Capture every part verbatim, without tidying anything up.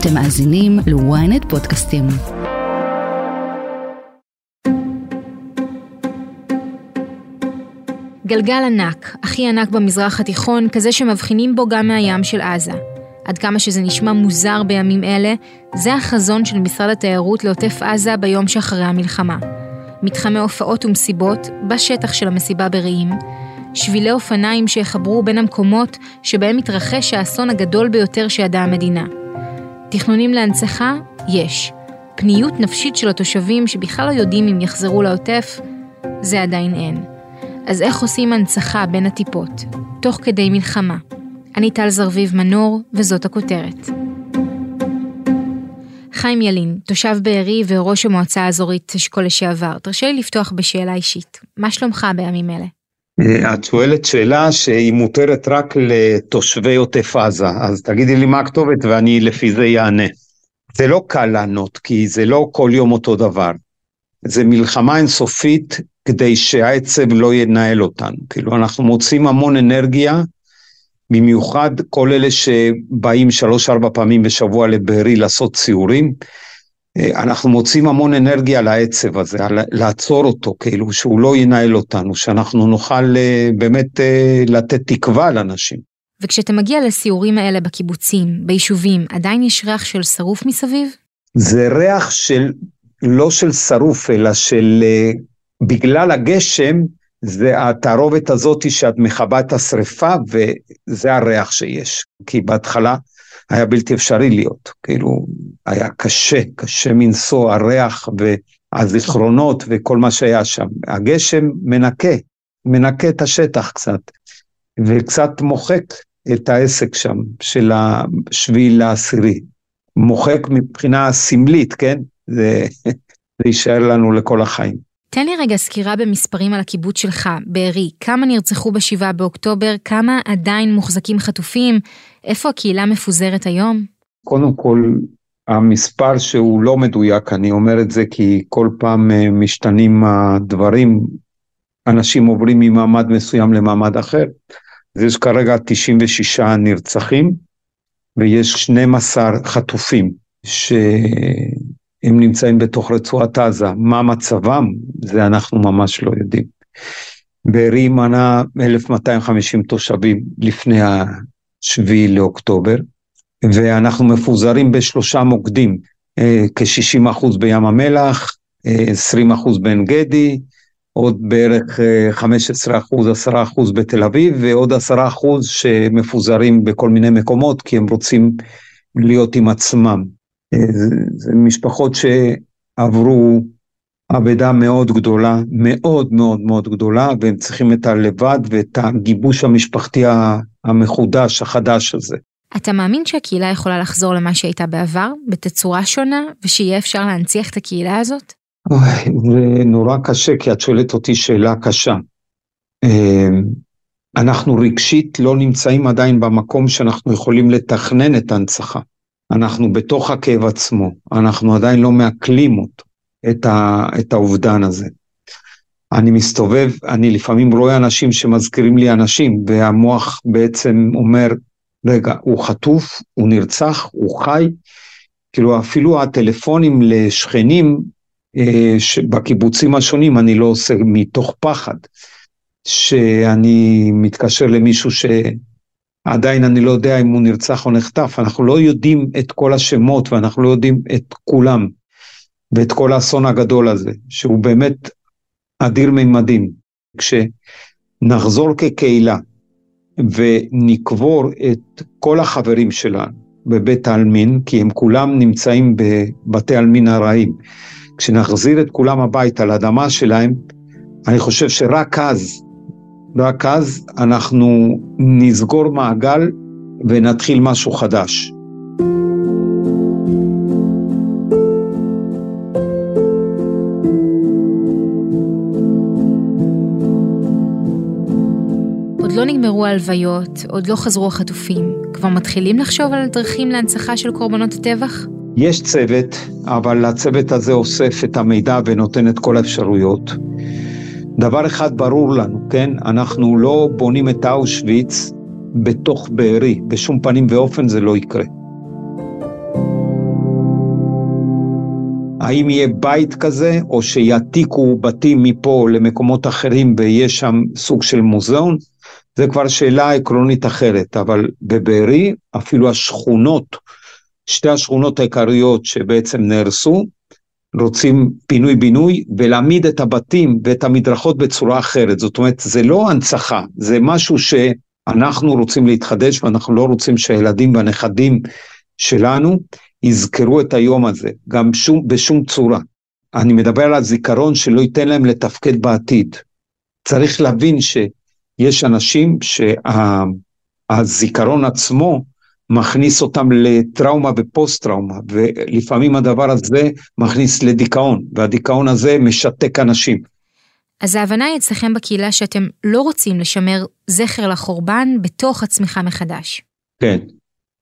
אתם מאזינים ל-ynet פודקאסטים. גלגל ענק, הכי ענק במזרח התיכון, כזה שמבחינים בו גם מהים של עזה. עד כמה שזה נשמע מוזר בימים אלה, זה החזון של משרד התיירות לעוטף עזה ביום שאחרי המלחמה. מתחמי הופעות ומסיבות בשטח של המסיבה ברעים, שבילי אופניים שיחברו בין המקומות שבהם מתרחש האסון הגדול ביותר שידעה המדינה. תכנונים להנצחה? יש. פניות נפשית של התושבים שבכלל לא יודעים אם יחזרו לעוטף? זה עדיין אין. אז איך עושים הנצחה בין הטיפות? תוך כדי מלחמה. אני טל זרביב מנור, וזאת הכותרת. חיים ילין, תושב בארי וראש המועצה האזורית אשכול לשעבר, תרשה לי לפתוח בשאלה אישית. מה שלומך בימים אלה? את שואלת שאלה שהיא מותרת רק לתושבי עוטף עזה, אז תגידי לי מה הכתובת ואני לפי זה יענה. זה לא קל לענות, כי זה לא כל יום אותו דבר. זה מלחמה אינסופית כדי שהעצב לא ינהל אותנו. כאילו אנחנו מוצאים המון אנרגיה, במיוחד כל אלה שבאים שלוש-ארבע פעמים בשבוע לבארי לעשות ציורים, אנחנו מוצאים המון אנרגיה על העצב הזה, לעצור אותו, כאילו שהוא לא ינהל אותנו, שאנחנו נוכל באמת לתת תקווה לאנשים. וכשאתה מגיע לסיורים האלה בקיבוצים, ביישובים, עדיין יש ריח של שרוף מסביב? זה ריח של, לא של שרוף, אלא של, בגלל הגשם, זה התערובת הזאת שאת מכבה את השריפה, וזה הריח שיש, כי בהתחלה היה בלתי אפשרי להיות, כאילו היה קשה, קשה מנסוע, הריח והזיכרונות וכל מה שהיה שם. הגשם מנקה, מנקה את השטח קצת, וקצת מוחק את העסק שם, של השביל העשירי. מוחק מבחינה סמלית, כן? זה, זה יישאר לנו לכל החיים. תן לי רגע סקירה במספרים על הקיבוץ שלך, בארי, כמה נרצחו בשבעה באוקטובר, כמה עדיין מוחזקים חטופים, איפה הקהילה מפוזרת היום? קודם כל, המספר שהוא לא מדויק, אני אומר את זה כי כל פעם משתנים הדברים, אנשים עוברים ממעמד מסוים למעמד אחר, אז יש כרגע תשעים ושש נרצחים, ויש שנים עשר חטופים, ש... הם נמצאים בתוך רצועת עזה, מה מצבם, זה אנחנו ממש לא יודעים. בארי מנה אלף מאתיים וחמישים תושבים לפני השביעי לאוקטובר, ואנחנו מפוזרים בשלושה מוקדים, כ-שישים אחוז בים המלח, עשרים אחוז בן גדי, עוד בערך חמישה עשר אחוז, עשרה אחוז בתל אביב, ועוד עשרה אחוז שמפוזרים בכל מיני מקומות, כי הם רוצים להיות עם עצמם. זה, זה משפחות שעברו עבדה מאוד גדולה, מאוד מאוד מאוד גדולה, והם צריכים את הלבד ואת הגיבוש המשפחתי המחודש, החדש הזה. אתה מאמין שהקהילה יכולה לחזור למה שהייתה בעבר, בתצורה שונה, ושיהיה אפשר להנציח את הקהילה הזאת? זה נורא קשה, כי את שואלת אותי שאלה קשה. אנחנו רגשית לא נמצאים עדיין במקום שאנחנו יכולים לתכנן את ההנצחה. אנחנו בתוך הכאב עצמו, אנחנו עדיין לא מעכלים אותו, את, ה, את האובדן הזה. אני מסתובב, אני לפעמים רואה אנשים שמזכירים לי אנשים, והמוח בעצם אומר, רגע, הוא חטוף, הוא נרצח, הוא חי, כאילו אפילו הטלפונים לשכנים, אה, בקיבוצים השונים, אני לא עושה מתוך פחד, שאני מתקשר למישהו ש... עדיין אני לא יודע אם הוא נרצח או נחטף, אנחנו לא יודעים את כל השמות, ואנחנו לא יודעים את כולם, ואת כל האסון הגדול הזה, שהוא באמת אדיר ממדים. כשנחזור כקהילה, ונקבור את כל החברים שלנו בבית העלמין, כי הם כולם נמצאים בבתי העלמין הרעים, כשנחזיר את כולם הביתה לאדמה שלהם, אני חושב שרק אז, רק אז אנחנו נסגור מעגל ונתחיל משהו חדש. עוד לא נגמרו הלוויות, עוד לא חזרו החטופים. כבר מתחילים לחשוב על דרכים להנצחה של קורבנות הטבח? יש צוות, אבל הצוות הזה אוסף את המידע ונותן את כל האפשרויות. דבר אחד ברור לנו, כן? אנחנו לא בונים את אושוויץ בתוך בארי, בשום פנים ואופן זה לא יקרה. האם יהיה בית כזה, או שיעתיקו בתים מפה למקומות אחרים ויהיה שם סוג של מוזיאון, זה כבר שאלה עקרונית אחרת, אבל בבארי, אפילו השכונות, שתי השכונות העיקריות שבעצם נהרסו, רוצים פינוי-בינוי, ולהעמיד את הבתים ואת המדרכות בצורה אחרת, זאת אומרת, זה לא הנצחה, זה משהו שאנחנו רוצים להתחדש, ואנחנו לא רוצים שהילדים והנכדים שלנו, יזכרו את היום הזה, גם שום, בשום צורה. אני מדבר על הזיכרון שלא ייתן להם לתפקד בעתיד. צריך להבין שיש אנשים שהזיכרון עצמו מכניס אותם לטראומה ופוסט-טראומה, ולפעמים הדבר הזה מכניס לדיכאון, והדיכאון הזה משתק אנשים. אז ההבנה היא אצלכם בקהילה שאתם לא רוצים לשמר זכר לחורבן בתוך עצמך מחדש. כן.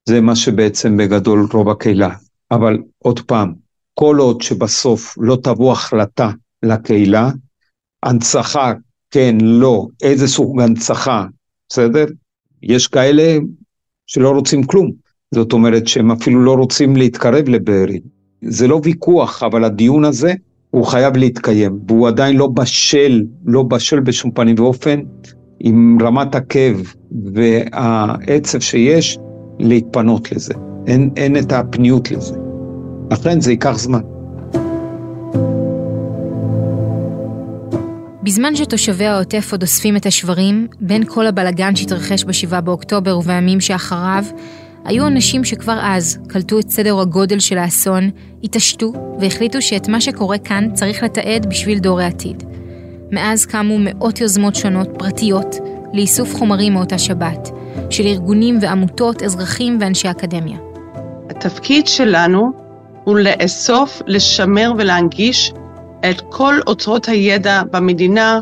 זה מה שבעצם בגדול רוב הקהילה, אבל עוד פעם, כל עוד שבסוף לא תבוא החלטה לקהילה, הנצחה, כן, לא, איזה סוג הנצחה, בסדר? יש כאלה שלא רוצים כלום, זאת אומרת שהם אפילו לא רוצים להתקרב לבארי, זה לא ויכוח, אבל הדיון הזה הוא חייב להתקיים, והוא עדיין לא בשל, לא בשל בשום פנים ואופן, עם רמת הכאב והעצב שיש, להתפנות לזה, אין, אין את הפניות לזה, אכן זה ייקח זמן. בזמן שתושבי העוטף עוד אוספים את השברים, בין כל הבלגן שהתרחש בשבעה באוקטובר ובימים שאחריו, היו אנשים שכבר אז קלטו את סדר הגודל של האסון, התעשתו והחליטו שאת מה שקורה כאן צריך לתעד בשביל דור העתיד. מאז קמו מאות יוזמות שונות פרטיות לאיסוף חומרים מאותה שבת, של ארגונים ועמותות, אזרחים ואנשי אקדמיה. התפקיד שלנו הוא לאסוף, לשמר ולהנגיש את כל אוצרות הידע במדינה,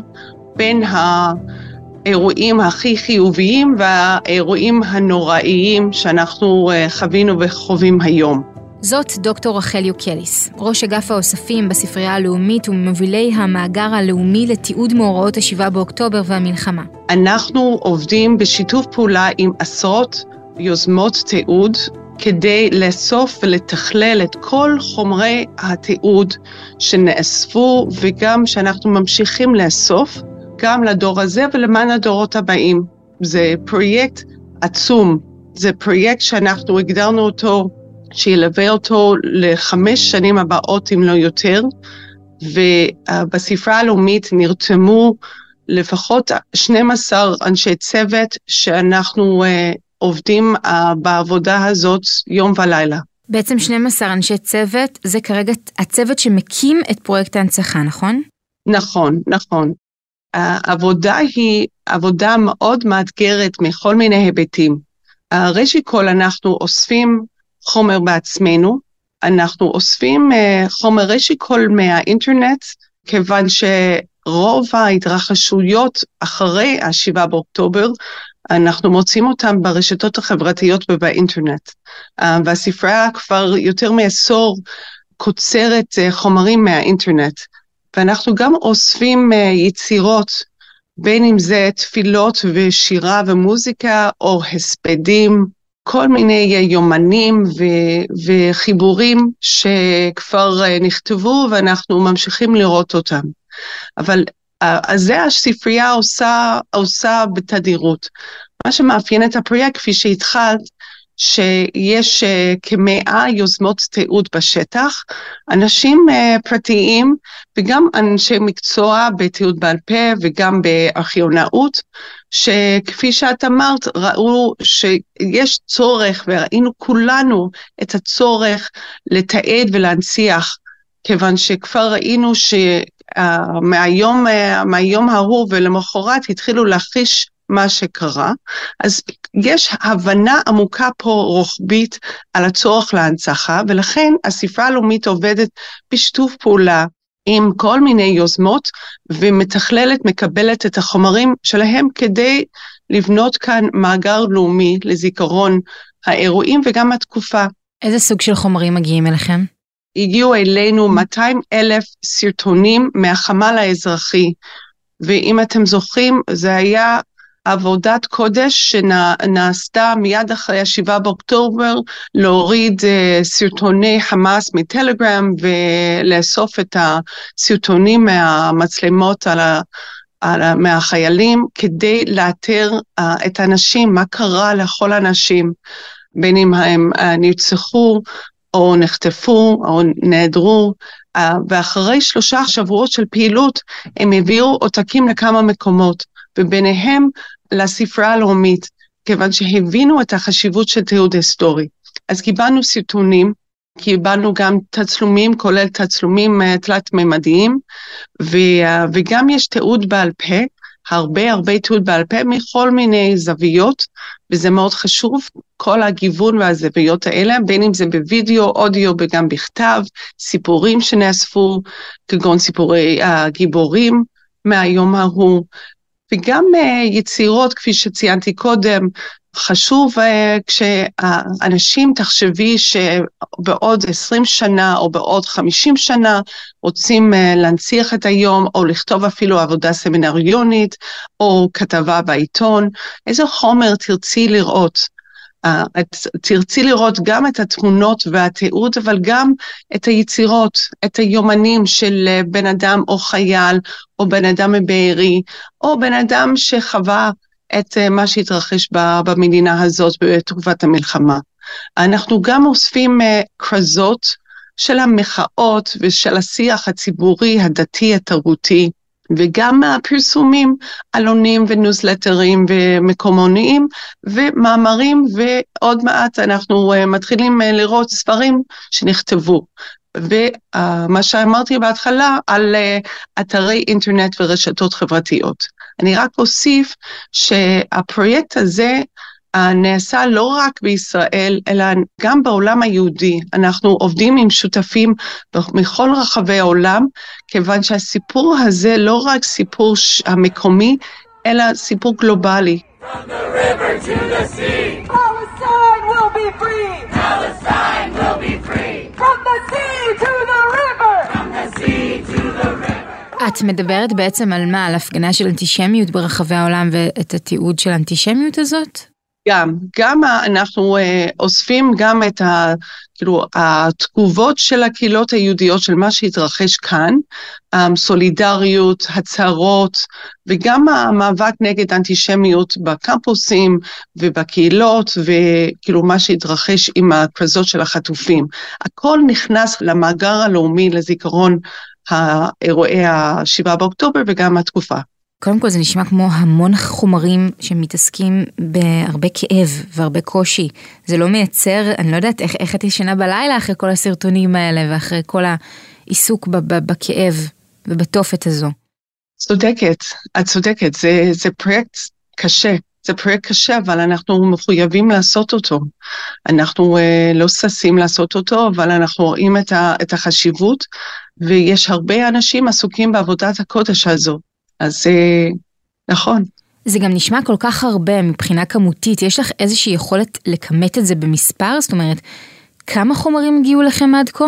בין האירועים הכי חיוביים והאירועים הנוראיים שאנחנו חווינו וחווים היום. זאת דוקטור רחל יוקליס, ראש אגף האוספים בספרייה הלאומית ומובילי המאגר הלאומי לתיעוד מאורעות השבעה באוקטובר והמלחמה. אנחנו עובדים בשיתוף פעולה עם עשרות יוזמות תיעוד כדי לאסוף ולתכלל את כל חומרי התיעוד שנאספו וגם שאנחנו ממשיכים לאסוף גם לדור הזה ולמען הדורות הבאים. זה פרויקט עצום, זה פרויקט שאנחנו הגדרנו אותו שילווה אותו לחמש שנים הבאות אם לא יותר, ובספרה הלאומית נרתמו לפחות שנים עשר אנשי צוות שאנחנו עובדים בעבודה הזאת יום ולילה. בעצם שנים עשר אנשי צוות, זה כרגע הצוות שמקים את פרויקט ההנצחה, נכון? נכון, נכון. העבודה היא עבודה מאוד מאתגרת מכל מיני היבטים. ראשית כל אנחנו אוספים חומר בעצמנו, אנחנו אוספים חומר ראשי כל מהאינטרנט, כיוון שרוב ההתרחשויות אחרי השבעה באוקטובר, אנחנו מוצאים אותם ברשתות החברתיות ובאינטרנט. והספרה כבר יותר מעשור קוצרת חומרים מהאינטרנט, ואנחנו גם אוספים יצירות, בין אם זה תפילות ושירה ומוזיקה, או הספדים, כל מיני יומנים ו- וחיבורים שכבר נכתבו ואנחנו ממשיכים לראות אותם. אבל אז זה הספרייה עושה, עושה בתדירות. מה שמאפיין את הפרויקט כפי שהתחלת, שיש כמאה יוזמות תיעוד בשטח, אנשים פרטיים וגם אנשי מקצוע בתיעוד בעל פה וגם בארכיונאות, שכפי שאת אמרת ראו שיש צורך וראינו כולנו את הצורך לתעד ולהנציח, כיוון שכבר ראינו שמהיום, מהיום ההוא ולמחרת התחילו להחיש מה שקרה, אז יש הבנה עמוקה פה רוחבית על הצורך להנצחה, ולכן הספרה הלאומית עובדת בשיתוף פעולה עם כל מיני יוזמות, ומתכללת מקבלת את החומרים שלהם כדי לבנות כאן מאגר לאומי לזיכרון האירועים וגם התקופה. איזה סוג של חומרים מגיעים אליכם? הגיעו אלינו מאתיים אלף סרטונים מהחמ"ל האזרחי, ואם אתם זוכרים זה היה עבודת קודש שנעשתה מיד אחרי שבעה באוקטובר, להוריד סרטוני חמאס מטלגרם ולאסוף את הסרטונים מהמצלמות על ה... מהחיילים, כדי לאתר uh, את האנשים, מה קרה לכל האנשים, בין אם הם uh, נרצחו או נחטפו או נעדרו, uh, ואחרי שלושה שבועות של פעילות, הם הביאו עותקים לכמה מקומות, וביניהם לספרייה הלאומית, כיוון שהבינו את החשיבות של תיעוד היסטורי. אז קיבלנו סרטונים, קיבלנו גם תצלומים, כולל תצלומים תלת-ממדיים, וגם יש תיעוד בעל פה, הרבה הרבה תיעוד בעל פה, מכל מיני זוויות, וזה מאוד חשוב, כל הגיוון והזוויות האלה, בין אם זה בווידאו, אודיו וגם בכתב, סיפורים שנאספו, כגון סיפורי הגיבורים מהיום ההוא, וגם יצירות, כפי שציינתי קודם, חשוב כשאנשים תחשבי שבעוד עשרים שנה או בעוד חמישים שנה רוצים להנציח את היום או לכתוב אפילו עבודה סמינריונית או כתבה בעיתון, איזה חומר תרצי לראות? את תרצי לראות גם את התמונות והתיעוד, אבל גם את היצירות, את היומנים של בן אדם או חייל או בן אדם מבארי או בן אדם שחווה את מה שהתרחש במדינה הזאת בתקופת המלחמה. אנחנו גם אוספים כרזות של המחאות ושל השיח הציבורי, הדתי, התרבותי, וגם הפרסומים, אלונים וניוזלטרים ומקומוניים, ומאמרים, ועוד מעט אנחנו מתחילים לראות ספרים שנכתבו. ומה שאמרתי בהתחלה על אתרי אינטרנט ורשתות חברתיות. אני רק אוסיף שהפרויקט הזה נעשה לא רק בישראל, אלא גם בעולם היהודי. אנחנו עובדים עם שותפים מכל רחבי העולם, כיוון שהסיפור הזה לא רק סיפור המקומי, אלא סיפור גלובלי. From the river to the sea, Palestine will be free. Palestine will be free. From the sea to the river. From the sea to the river. את מדברת בעצם על מה? על הפגנה של אנטישמיות ברחבי העולם ואת התיעוד של האנטישמיות הזאת? גם, גם אנחנו אוספים גם את ה, כאילו, התגובות של הקהילות היהודיות של מה שהתרחש כאן, סולידריות, הצהרות, וגם המאבק נגד אנטישמיות בקמפוסים ובקהילות, וכאילו מה שהתרחש עם הכרזות של החטופים. הכל נכנס למאגר הלאומי לזיכרון האירועי השבעה באוקטובר וגם התקופה. קודם כל זה נשמע כמו המון חומרים שמתעסקים בהרבה כאב והרבה קושי. זה לא מייצר, אני לא יודעת איך, איך את ישנה בלילה אחרי כל הסרטונים האלה ואחרי כל העיסוק בכאב ובתופת הזו. צודקת, את צודקת, זה, זה פרויקט קשה. זה פרויקט קשה, אבל אנחנו מחויבים לעשות אותו. אנחנו uh, לא ססים לעשות אותו, אבל אנחנו רואים את, ה, את החשיבות, ויש הרבה אנשים עסוקים בעבודת הקודש הזו. אז uh, נכון. זה גם נשמע כל כך הרבה מבחינה כמותית. יש לך איזושהי יכולת לכמת את זה במספר? זאת אומרת, כמה חומרים הגיעו לכם עד כה?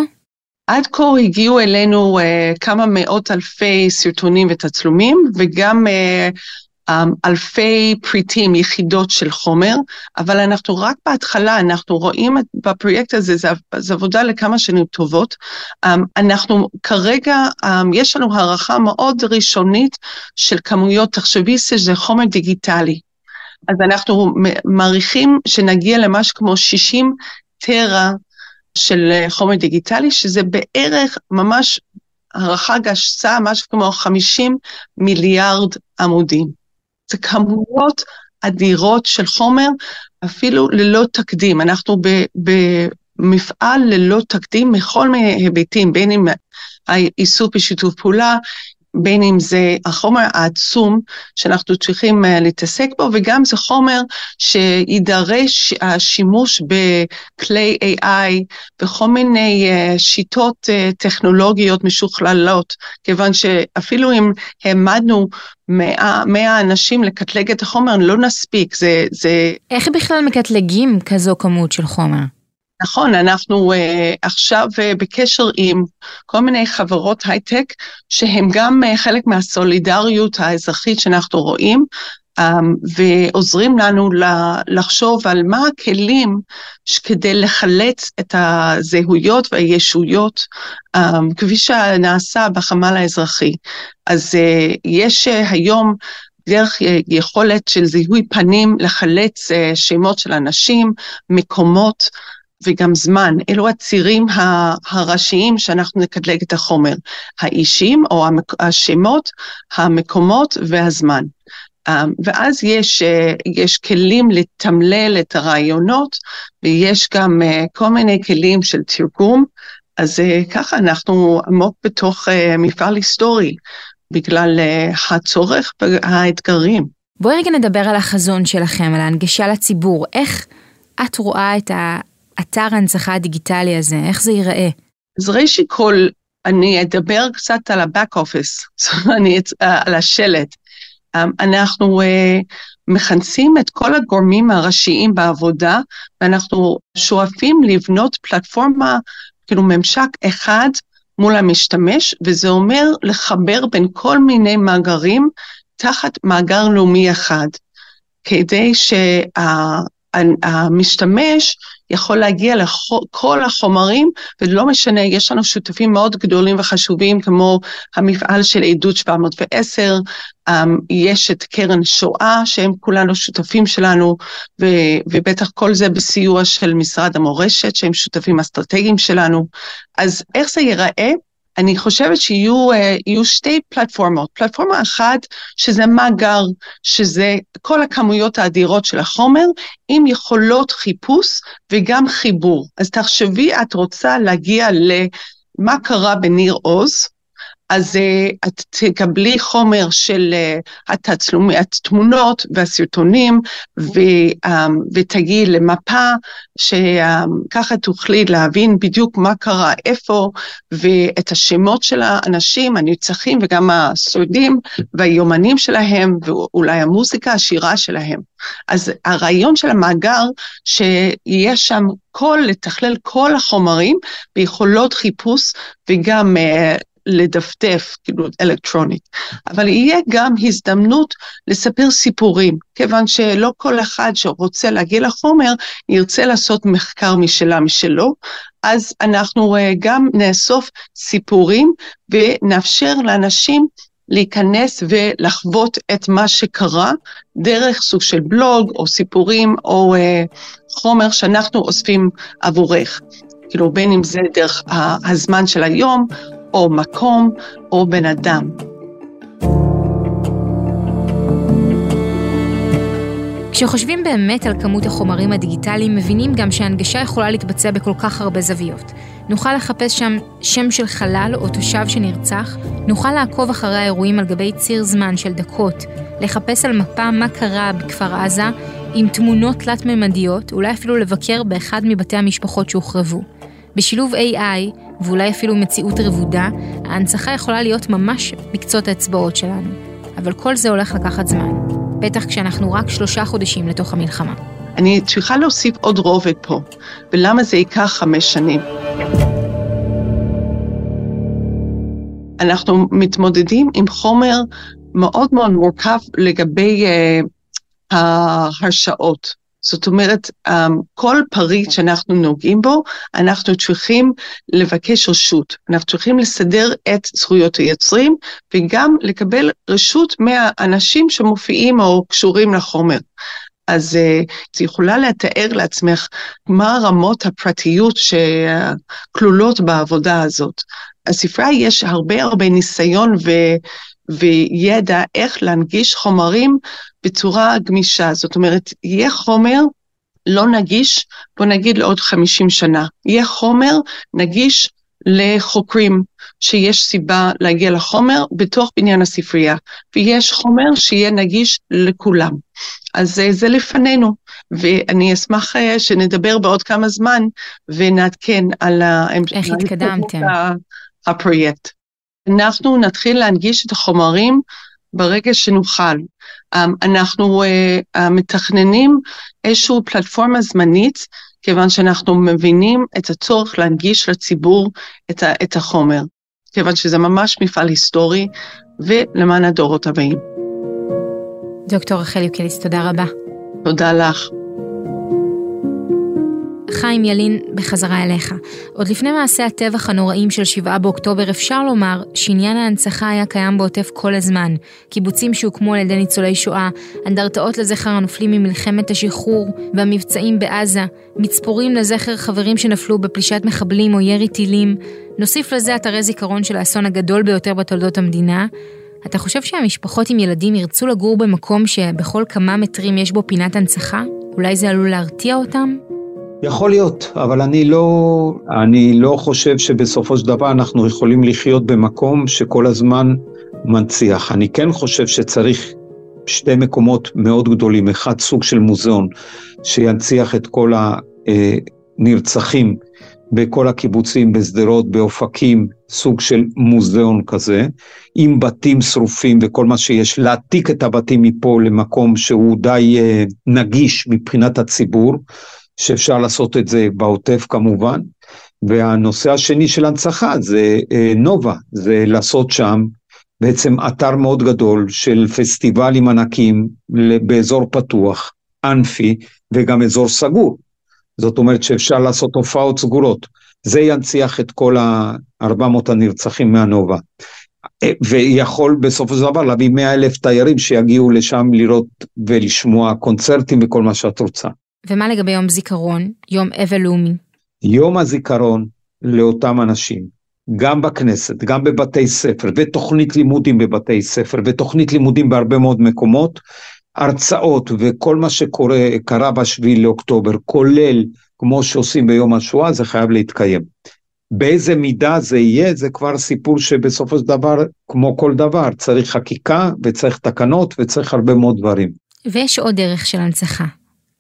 עד כה הגיעו אלינו uh, כמה מאות אלפי סרטונים ותצלומים, וגם... Uh, אלפי פריטים, יחידות של חומר, אבל אנחנו רק בהתחלה, אנחנו רואים בפרויקט הזה, זו עבודה לכמה שנים טובות, אנחנו כרגע, יש לנו הערכה מאוד ראשונית של כמויות, תחשבי שזה חומר דיגיטלי, אז אנחנו מעריכים שנגיע למשהו כמו שישים טרה של חומר דיגיטלי, שזה בערך ממש הערכה גסה, משהו כמו חמישים מיליארד עמודים. זה כמויות אדירות של חומר, אפילו ללא תקדים. אנחנו במפעל ללא תקדים מכל מיני היבטים, בין אם האיסוף בשיתוף פעולה, בין אם זה החומר העצום שאנחנו צריכים להתעסק בו, וגם זה חומר שידרש השימוש בכלי איי איי, בכל מיני שיטות טכנולוגיות משוכללות, כיוון שאפילו אם העמדנו מאה, מאה אנשים לקטלג את החומר, לא נספיק, זה, זה... איך בכלל מקטלגים כזו כמות של חומר? נכון, אנחנו uh, עכשיו uh, בקשר עם כל מיני חברות הייטק, שהם גם uh, חלק מהסולידריות האזרחית שאנחנו רואים, ועוזרים לנו לחשוב על מה הכלים כדי לחלץ את הזהויות והישויות, כפי שנעשה בחמ"ל האזרחי. אז יש היום דרך יכולת של זיהוי פנים לחלץ שמות של אנשים, מקומות וגם זמן. אלו הצירים הראשיים שאנחנו נקדלג את החומר, האישים או השמות, המקומות והזמן. ואז יש, יש כלים לתמלל את הרעיונות, ויש גם כל מיני כלים של תרגום, אז ככה אנחנו עמוק בתוך מפעל היסטורי, בגלל הצורך והאתגרים. בואי רגע נדבר על החזון שלכם, על ההנגשה לציבור. איך את רואה את האתר ההנצחה הדיגיטלי הזה? איך זה ייראה? אז ראשי כל, אני אדבר קצת על ה-back office, על השלט. אנחנו מכנסים את כל הגורמים הראשיים בעבודה, ואנחנו שואפים לבנות פלטפורמה, כאילו ממשק אחד, מול המשתמש, וזה אומר לחבר בין כל מיני מאגרים תחת מאגר לאומי אחד, כדי שהמשתמש יכול להגיע לכל החומרים, ולא משנה, יש לנו שותפים מאוד גדולים וחשובים, כמו המפעל של עדות שבע מאות ועשר, יש את קרן שואה, שהם כולנו שותפים שלנו, ובטח כל זה בסיוע של משרד המורשת, שהם שותפים אסטרטגיים שלנו. אז איך זה ייראה? אני חושבת שיהיו שתי פלטפורמות. פלטפורמה אחת, שזה מאגר, שזה כל הכמויות האדירות של החומר, עם יכולות חיפוש וגם חיבור. אז תחשבי, את רוצה להגיע למה קרה בניר עוז, אז את תקבלי חומר של התמונות והסרטונים, ותגיעי למפה, שככה תוכלי להבין בדיוק מה קרה, איפה, ואת השמות של האנשים הנרצחים, וגם הסורדים, והיומנים שלהם, ואולי המוזיקה, השירה שלהם. אז הרעיון של המאגר, שיהיה שם כל, לתכלל כל החומרים, ביכולות חיפוש, וגם לדפדף, כאילו אלקטרונית. אבל יהיה גם הזדמנות לספר סיפורים, כיוון שלא כל אחד שרוצה להגיע לחומר, ירצה לעשות מחקר משלה משלו, אז אנחנו גם נאסוף סיפורים, ונאפשר לאנשים להיכנס ולחוות את מה שקרה, דרך סוג של בלוג, או סיפורים, או חומר שאנחנו אוספים עבורך. כאילו בין אם זה דרך הזמן של היום, או מקום, או בן אדם. כשחושבים באמת על כמות החומרים הדיגיטליים, מבינים גם שההנגשה יכולה להתבצע בכל כך הרבה זוויות. נוכל לחפש שם שם של חלל או תושב שנרצח, נוכל לעקוב אחרי האירועים על גבי ציר זמן של דקות, לחפש על מפה מה קרה בכפר עזה, עם תמונות תלת-ממדיות, אולי אפילו לבקר באחד מבתי המשפחות שהוכרבו. בשילוב איי איי, ואולי אפילו מציאות רבודה, ההנצחה יכולה להיות ממש בקצות האצבעות שלנו. אבל כל זה הולך לקחת זמן, בטח כשאנחנו רק שלושה חודשים לתוך המלחמה. אני צריכה להוסיף עוד רובד פה, ולמה זה ייקח חמש שנים. אנחנו מתמודדים עם חומר מאוד מאוד מורכב לגבי ההרשאות. זאת אומרת, כל פריט שאנחנו נוגעים בו, אנחנו צריכים לבקש רשות. אנחנו צריכים לסדר את זכויות היוצרים, וגם לקבל רשות מהאנשים שמופיעים או קשורים לחומר. אז את יכולה לתאר לעצמך מה רמות הפרטיות שכלולות בעבודה הזאת. הספרה יש הרבה הרבה ניסיון ו... וידע איך להנגיש חומרים בצורה גמישה. זאת אומרת, יהיה חומר לא נגיש, בוא נגיד לעוד חמישים שנה. יהיה חומר נגיש לחוקרים, שיש סיבה להגיע לחומר בתוך בניין הספרייה. ויש חומר שיהיה נגיש לכולם. אז זה, זה לפנינו, ואני אשמח שנדבר בעוד כמה זמן, ונעדכן על איך התקדמתם. הפרויקט. אנחנו נתחיל להנגיש את החומרים ברגע שנוכל. אנחנו מתכננים איזשהו פלטפורמה זמנית, כיוון שאנחנו מבינים את הצורך להנגיש לציבור את החומר, כיוון שזה ממש מפעל היסטורי ולמען הדורות הבאים. דוקטור רחל יוקליס, תודה רבה. תודה לך. חיים ילין, בחזרה אליך. עוד לפני מעשה הטבח הנוראים של שבעה באוקטובר אפשר לומר שעניין ההנצחה היה קיים בעוטף כל הזמן. קיבוצים שהוקמו על ידי ניצולי שואה, אנדרטאות לזכר הנופלים ממלחמת השחרור והמבצעים בעזה, מצפורים לזכר חברים שנפלו בפלישת מחבלים או ירי טילים. נוסיף לזה אתרי זיכרון של האסון הגדול ביותר בתולדות המדינה. אתה חושב שהמשפחות עם ילדים ירצו לגור במקום שבכל כמה מטרים יש בו פינת הנצחה? אולי זה עלול להרתיע אותם? יכול להיות, אבל אני לא, אני לא חושב שבסופו של דבר אנחנו יכולים לחיות במקום שכל הזמן מנציח. אני כן חושב שצריך שתי מקומות מאוד גדולים, אחד סוג של מוזיאון שינציח את כל הנרצחים בכל הקיבוצים, בסדרות, באופקים, סוג של מוזיאון כזה, עם בתים שרופים וכל מה שיש, להעתיק את הבתים מפה למקום שהוא די נגיש מבחינת הציבור, שאפשר לעשות את זה בעוטף כמובן, והנושא השני של הנצחה זה נובה, זה לעשות שם בעצם אתר מאוד גדול של פסטיבלים ענקים באזור פתוח, אנפי וגם אזור סגור, זאת אומרת שאפשר לעשות הופעות סגורות, זה ינציח את כל ה-ארבע מאות הנרצחים מהנובה, ויכול בסוף הזמן להביא מאה אלף תיירים שיגיעו לשם לראות ולשמוע קונצרטים וכל מה שאת רוצה. ומה לגבי יום זיכרון, יום אבל לאומי? יום הזיכרון לאותם אנשים, גם בכנסת, גם בבתי ספר, ותוכנית לימודים בבתי ספר, ותוכנית לימודים בהרבה מאוד מקומות, הרצאות וכל מה שקורה, קרה בשביל לאוקטובר, כולל כמו שעושים ביום השואה, זה חייב להתקיים. באיזה מידה זה יהיה, זה כבר סיפור שבסופו של דבר, כמו כל דבר, צריך חקיקה וצריך תקנות וצריך הרבה מאוד דברים. ויש עוד דרך של הנצחה.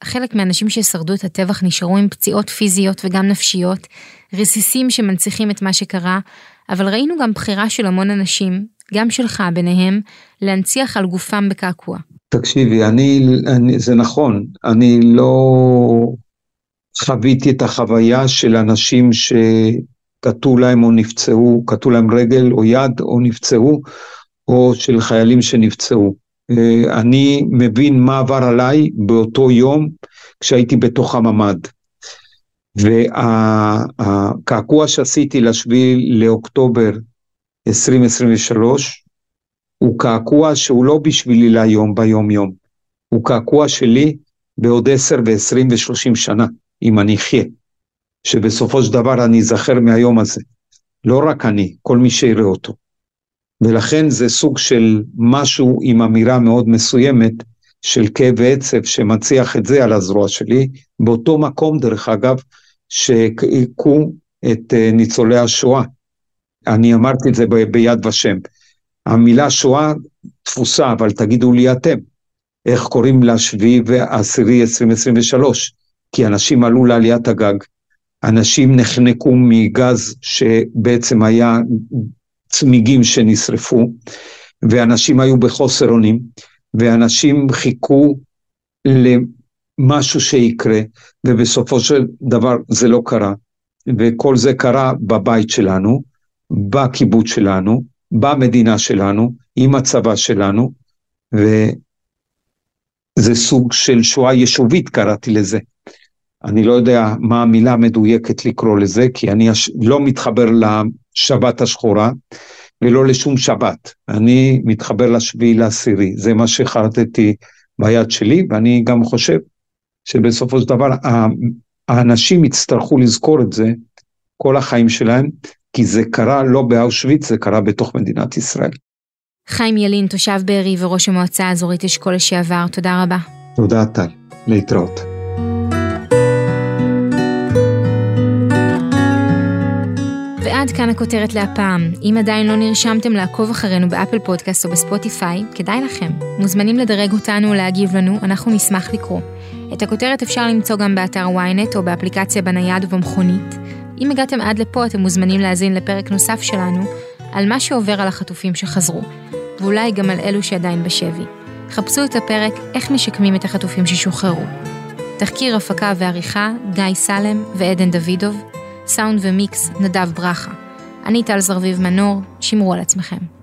חלק מהאנשים ששרדו את הטבח נשארו עם פציעות פיזיות וגם נפשיות, רסיסים שמנציחים את מה שקרה, אבל ראינו גם בחירה של המון אנשים, גם שלך ביניהם, להנציח על גופם בקעקוע. תקשיבי, אני, אני, זה נכון, אני לא חוויתי את החוויה של אנשים שקטעו להם או נפצעו, קטעו להם רגל או יד או נפצעו, או של חיילים שנפצעו. אני מבין מה עבר עליי באותו יום כשהייתי בתוך הממד, והקעקוע שעשיתי לשביל לאוקטובר עשרים עשרים ושלוש הוא קעקוע שהוא לא בשבילי להיום ביום יום, הוא קעקוע שלי בעוד עשר ועשרים ושלושים שנה, אם אני חיה, שבסופו של דבר אני אזכר מהיום הזה, לא רק אני, כל מי שיראה אותו. ולכן זה סוג של משהו עם אמירה מאוד מסוימת של כאב ועצב שמציח את זה על הזרוע שלי, באותו מקום דרך אגב שהקעיקו את ניצולי השואה. אני אמרתי את זה ב- ביד ושם. המילה שואה תפוסה, אבל תגידו לי אתם, איך קוראים לה שביעי ועשירי עשרים עשרים ושלוש? כי אנשים עלו לעליית הגג, אנשים נחנקו מגז שבעצם היה צמיגים שנשרפו, ואנשים היו בחוסר אונים, ואנשים חיכו למשהו שיקרה, ובסופו של דבר זה לא קרה, וכל זה קרה בבית שלנו, בקיבוץ שלנו, במדינה שלנו, עם הצבא שלנו, וזה סוג של שואה יישובית קראתי לזה. אני לא יודע מה המילה מדויקת לקרוא לזה, כי אני לא מתחבר לשבת השחורה, ולא לשום שבת. אני מתחבר לשביעי לעשירי. זה מה שחרטתי ביד שלי, ואני גם חושב שבסופו של דבר, האנשים יצטרכו לזכור את זה, כל החיים שלהם, כי זה קרה לא באושוויץ, זה קרה בתוך מדינת ישראל. חיים ילין, תושב בארי וראש המועצה האזורית אשכול לשעבר, תודה רבה. תודה, טל. להתראות. ועד כאן הכותרת להפעם. אם עדיין לא נרשמתם לעקוב אחרינו באפל פודקאסט או בספוטיפיי, כדאי לכם. מוזמנים לדרג אותנו או להגיב לנו, אנחנו נשמח לקרוא. את הכותרת אפשר למצוא גם באתר ynet או באפליקציה בנייד ובמכונית. אם הגעתם עד לפה, אתם מוזמנים להזין לפרק נוסף שלנו על מה שעובר על החטופים שחזרו, ואולי גם על אלו שעדיין בשבי. חפשו את הפרק איך משקמים את החטופים ששוחררו. תחקיר, הפקה ועריכה, גיא סלם ועדן דוידוב. סאונד ומיקס, נדב ברכה. אני טל זרביב מנור, שמרו על עצמכם.